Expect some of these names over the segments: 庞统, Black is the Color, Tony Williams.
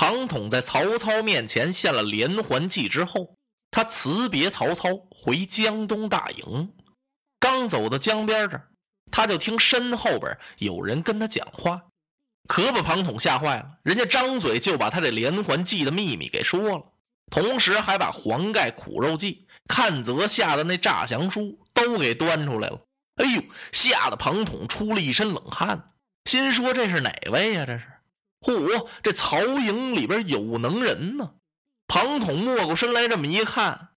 庞统在曹操面前献了连环计之后，他辞别曹操回江东大营，刚走到江边这儿，他就听身后边有人跟他讲话，可把庞统吓坏了，人家张嘴就把他这连环计的秘密给说了，同时还把黄盖苦肉计、阚泽下的那诈降书都给端出来了。哎呦，吓得庞统出了一身冷汗，心说这是哪位呀？这是嚯，这曹营里边有能人呢。庞统没过身来这么一看，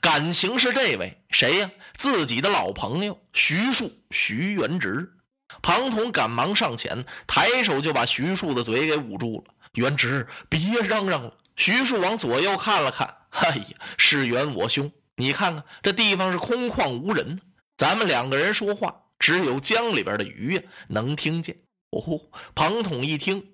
感情是这位谁呀？自己的老朋友徐庶、徐元直。庞统赶忙上前，抬手就把徐庶的嘴给捂住了。元直，别嚷嚷了。徐庶往左右看了看，哎呀，是元我兄，你看看这地方是空旷无人，咱们两个人说话，只有江里边的鱼呀能听见。哦，庞统一听，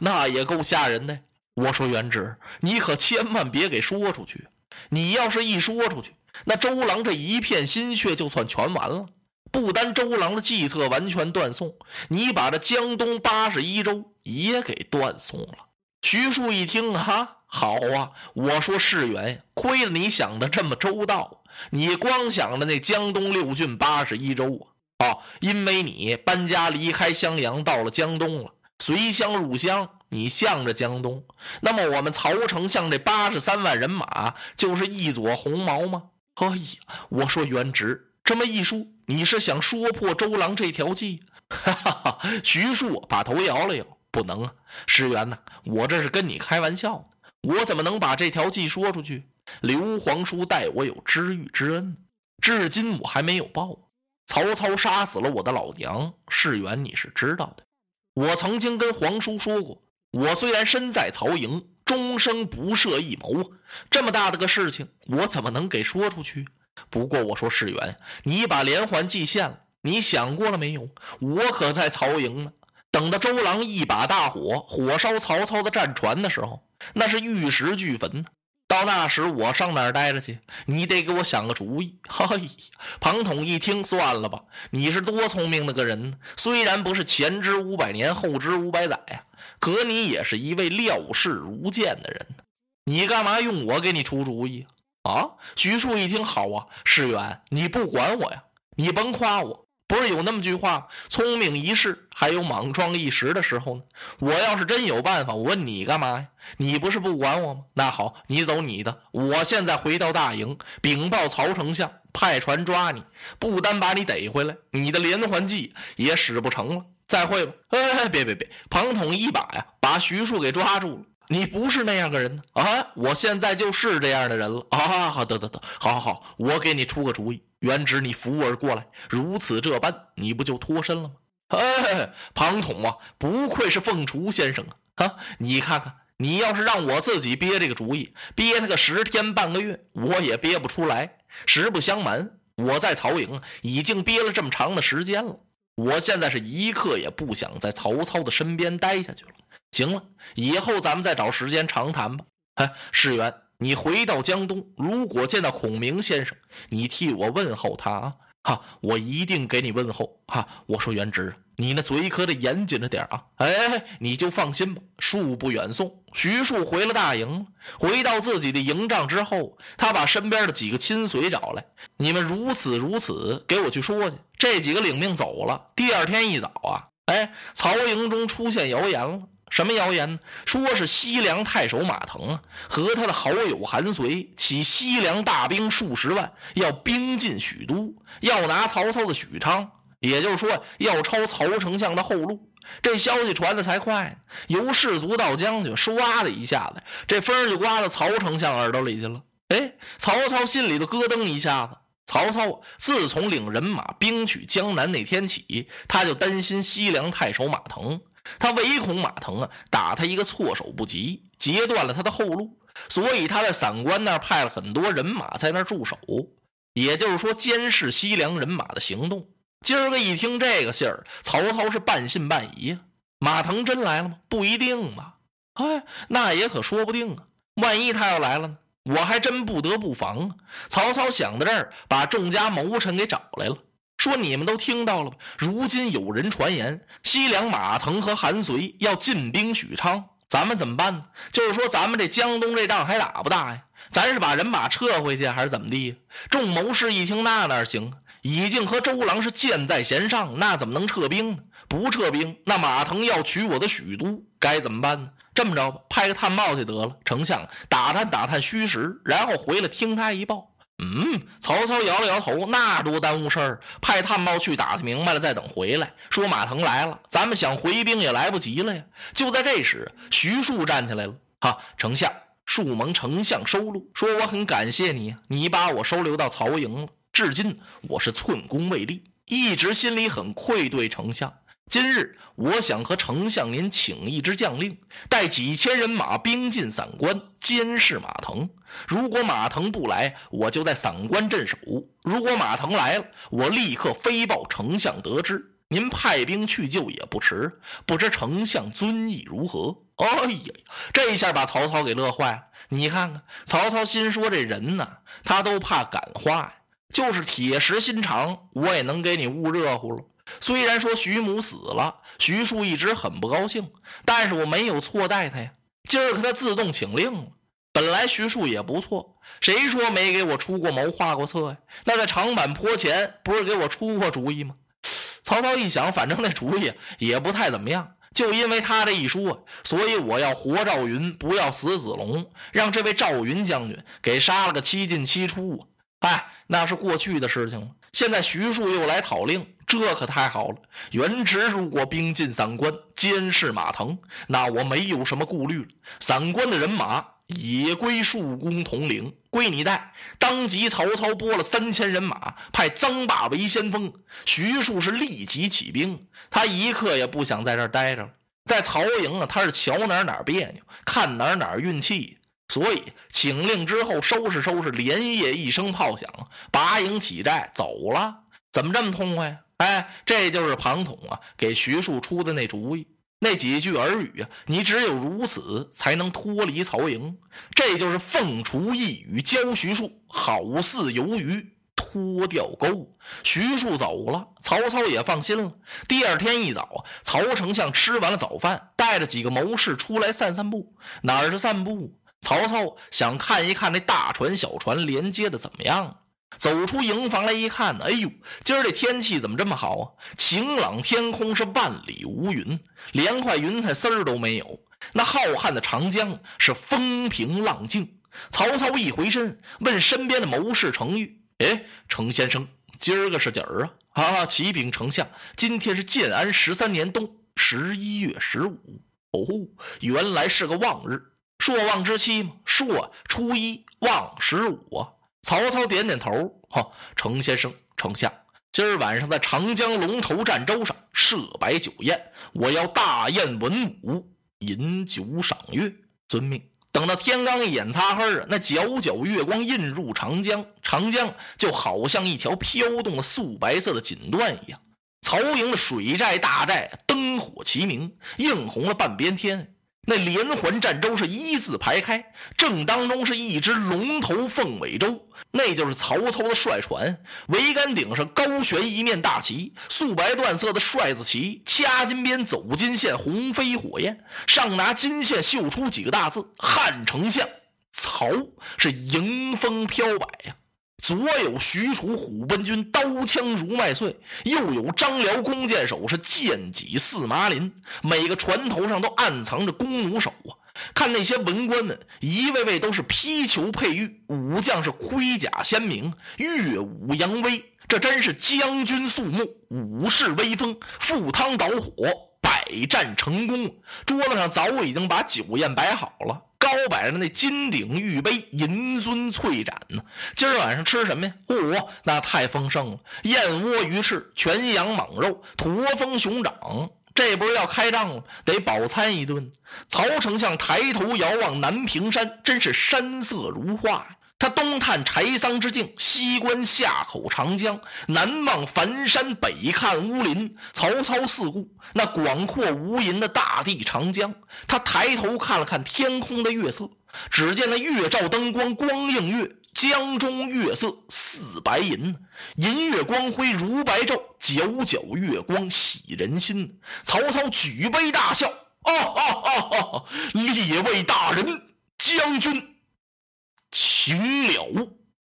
那也够吓人的。我说元直，你可千万别给说出去，你要是一说出去，那周郎这一片心血就算全完了。不单周郎的计策完全断送，你把这江东81州也给断送了。徐庶一听，好啊，我说世元呀，亏了你想的这么周到，你光想着那江东6郡81州啊。因为你搬家离开襄阳到了江东了，随乡入乡，你向着江东，那么我们曹丞相这83万人马就是一撮红毛吗？哎呀，我说元直，这么一说，你是想说破周郎这条计？徐庶把头摇了摇，不能啊，石原呐，我这是跟你开玩笑，我怎么能把这条计说出去？刘皇叔待我有知遇之恩，至今我还没有报。曹操杀死了我的老娘，世元你是知道的。我曾经跟皇叔说过，我虽然身在曹营，终生不涉一谋，这么大的个事情我怎么能给说出去？不过我说世元，你把连环计献了，你想过了没有？我可在曹营呢，等到周郎一把大火火烧曹操的战船的时候，那是玉石俱焚呢。到那时我上哪儿待着去？你得给我想个主意。嘿，庞统一听，算了吧，你是多聪明的个人，虽然不是前知500年后知500载啊，可你也是一位料事如见的人，你干嘛用我给你出主意啊？徐庶一听，好啊，世元，你不管我呀，你甭夸我，不是有那么句话，聪明一世还有莽撞一时的时候呢。我要是真有办法，我问你干嘛呀？你不是不管我吗？那好，你走你的，我现在回到大营禀报曹丞相，派船抓你，不单把你逮回来，你的连环计也使不成了。再会吧。别，庞统一把呀把徐庶给抓住了。你不是那样个人呢啊！我现在就是这样的人了啊！好，得，好，我给你出个主意。元直，你扶我过来，如此这般，你不就脱身了吗？庞统啊，不愧是凤雏先生啊！你看看，你要是让我自己憋这个主意，憋他个10天半个月，我也憋不出来。实不相瞒，我在曹营已经憋了这么长的时间了，我现在是一刻也不想在曹操的身边待下去了。行了，以后咱们再找时间长谈吧。世元，你回到江东，如果见到孔明先生，你替我问候他啊！我一定给你问候啊！我说元直，你那嘴可得严谨着点啊！你就放心吧，恕不远送。徐庶回了大营，回到自己的营帐之后，他把身边的几个亲随找来，你们如此，给我去说去。这几个领命走了。第二天一早啊，曹营中出现谣言了。什么谣言呢？说是西凉太守马腾和他的好友韩遂起西凉大兵数10万，要兵进许都，要拿曹操的许昌，也就是说要抄曹丞相的后路。这消息传的才快，由士卒到将军，唰的一下子，这风就刮到曹丞相耳朵里去了。曹操心里头咯噔一下子。曹操自从领人马兵取江南那天起，他就担心西凉太守马腾，他唯恐马腾打他一个措手不及，截断了他的后路，所以他在散关那儿派了很多人马在那儿驻守，也就是说监视西凉人马的行动。今儿个一听这个信儿，曹操是半信半疑啊，马腾真来了吗？不一定吧。那也可说不定啊，万一他要来了呢，我还真不得不防啊。曹操想到这儿，把众家谋臣给找来了，说你们都听到了吧？如今有人传言，西凉马腾和韩遂要进兵许昌，咱们怎么办呢？就是说咱们这江东这仗还打不大呀？咱是把人马撤回去还是怎么地？众谋士一听那哪行，已经和周郎是箭在弦上，那怎么能撤兵呢？不撤兵，那马腾要取我的许都，该怎么办呢？这么着吧，派个探报去得了。丞相打探打探虚实，然后回来听他一报。曹操摇了摇头，那多耽误事儿，派探报去打听明白了再等回来，说马腾来了，咱们想回兵也来不及了呀。就在这时，徐庶站起来了，丞相，庶蒙丞相收录，说我很感谢你，你把我收留到曹营了，至今我是寸功未立，一直心里很愧对丞相。今日我想和丞相您请一支将令，带几千人马兵进散关，监视马腾。如果马腾不来，我就在散关镇守；如果马腾来了，我立刻飞报丞相得知，您派兵去救也不迟。不知丞相遵意如何？哎呀，这一下把曹操给乐坏了。你看看，曹操心说这人呢，他都怕感化呀，就是铁石心肠，我也能给你捂热乎了。虽然说徐母死了，徐庶一直很不高兴，但是我没有错待他呀。今儿可他自动请令了。本来徐庶也不错，谁说没给我出过谋划过策呀？那在长坂坡前不是给我出过主意吗？曹操一想，反正那主意也不太怎么样，就因为他这一说，所以我要活赵云，不要死子龙，让这位赵云将军给杀了个七进七出啊！那是过去的事情了。现在徐庶又来讨令，这可太好了。原直如果兵进散关，监视马腾，那我没有什么顾虑了。散关的人马也归庶公统领，归你带。当即曹操拨了3000人马，派臧霸为先锋。徐庶是立即起兵，他一刻也不想在这儿待着了。在曹营他是瞧哪儿哪儿别扭，看哪儿哪儿运气。所以请令之后收拾收拾，连夜一声炮响，拔营起寨走了。怎么这么痛快呀？这就是庞统给徐庶出的那主意，那几句耳语你只有如此才能脱离曹营。这就是凤雏一语教徐庶，好似游鱼脱掉钩。徐庶走了，曹操也放心了。第二天一早，曹丞相吃完了早饭，带着几个谋士出来散散步。哪儿是散步？曹操想看一看那大船小船连接的怎么样了。走出营房来一看，哎呦，今儿这天气怎么这么好啊？晴朗天空，是万里无云，连块云彩丝儿都没有。那浩瀚的长江是风平浪静。曹操一回身，问身边的谋士程昱：“程先生，今儿个是几儿啊？”“启禀丞相，今天是建安13年冬11月15。”“哦，原来是个望日。”“朔望之期嘛，朔初一，望15啊。”曹操点点头，程先生，丞相，今儿晚上在长江龙头战舟上设摆酒宴，我要大宴文武，饮酒赏月。遵命。等到天刚一眼擦黑啊，那皎皎月光映入长江，长江就好像一条飘动的素白色的锦缎一样。曹营的水寨大寨灯火齐明，映红了半边天。那连环战舟是一字排开，正当中是一只龙头凤尾舟，那就是曹操的帅船。桅杆顶上高悬一面大旗，素白缎色的帅字旗，掐金边走金线，红飞火焰，上拿金线绣出几个大字：汉丞相。曹是迎风飘摆呀。左有许褚虎贲军，刀枪如麦穗；右有张辽弓箭手，是剑戟似麻林。每个船头上都暗藏着弓弩手啊！看那些文官们，一位位都是披裘佩玉，武将是盔甲鲜明，乐舞扬威。这真是将军肃穆，武士威风，赴汤蹈火，百战成功。桌子上早已经把酒宴摆好了。高摆着那金鼎玉杯，银樽翠盏呢。今儿晚上吃什么呀？那太丰盛了。燕窝鱼翅，全羊莽肉，驼峰熊掌。这不是要开仗了，得饱餐一顿。曹丞相抬头遥望南屏山，真是山色如画。他东探柴桑之境，西观夏口长江，南望樊山，北看乌林。曹操四顾那广阔无垠的大地长江，他抬头看了看天空的月色，只见那月照灯光光映月，江中月色似白银，银月光辉如白昼，皎皎月光喜人心。曹操举杯大笑。列位大人，将军请了。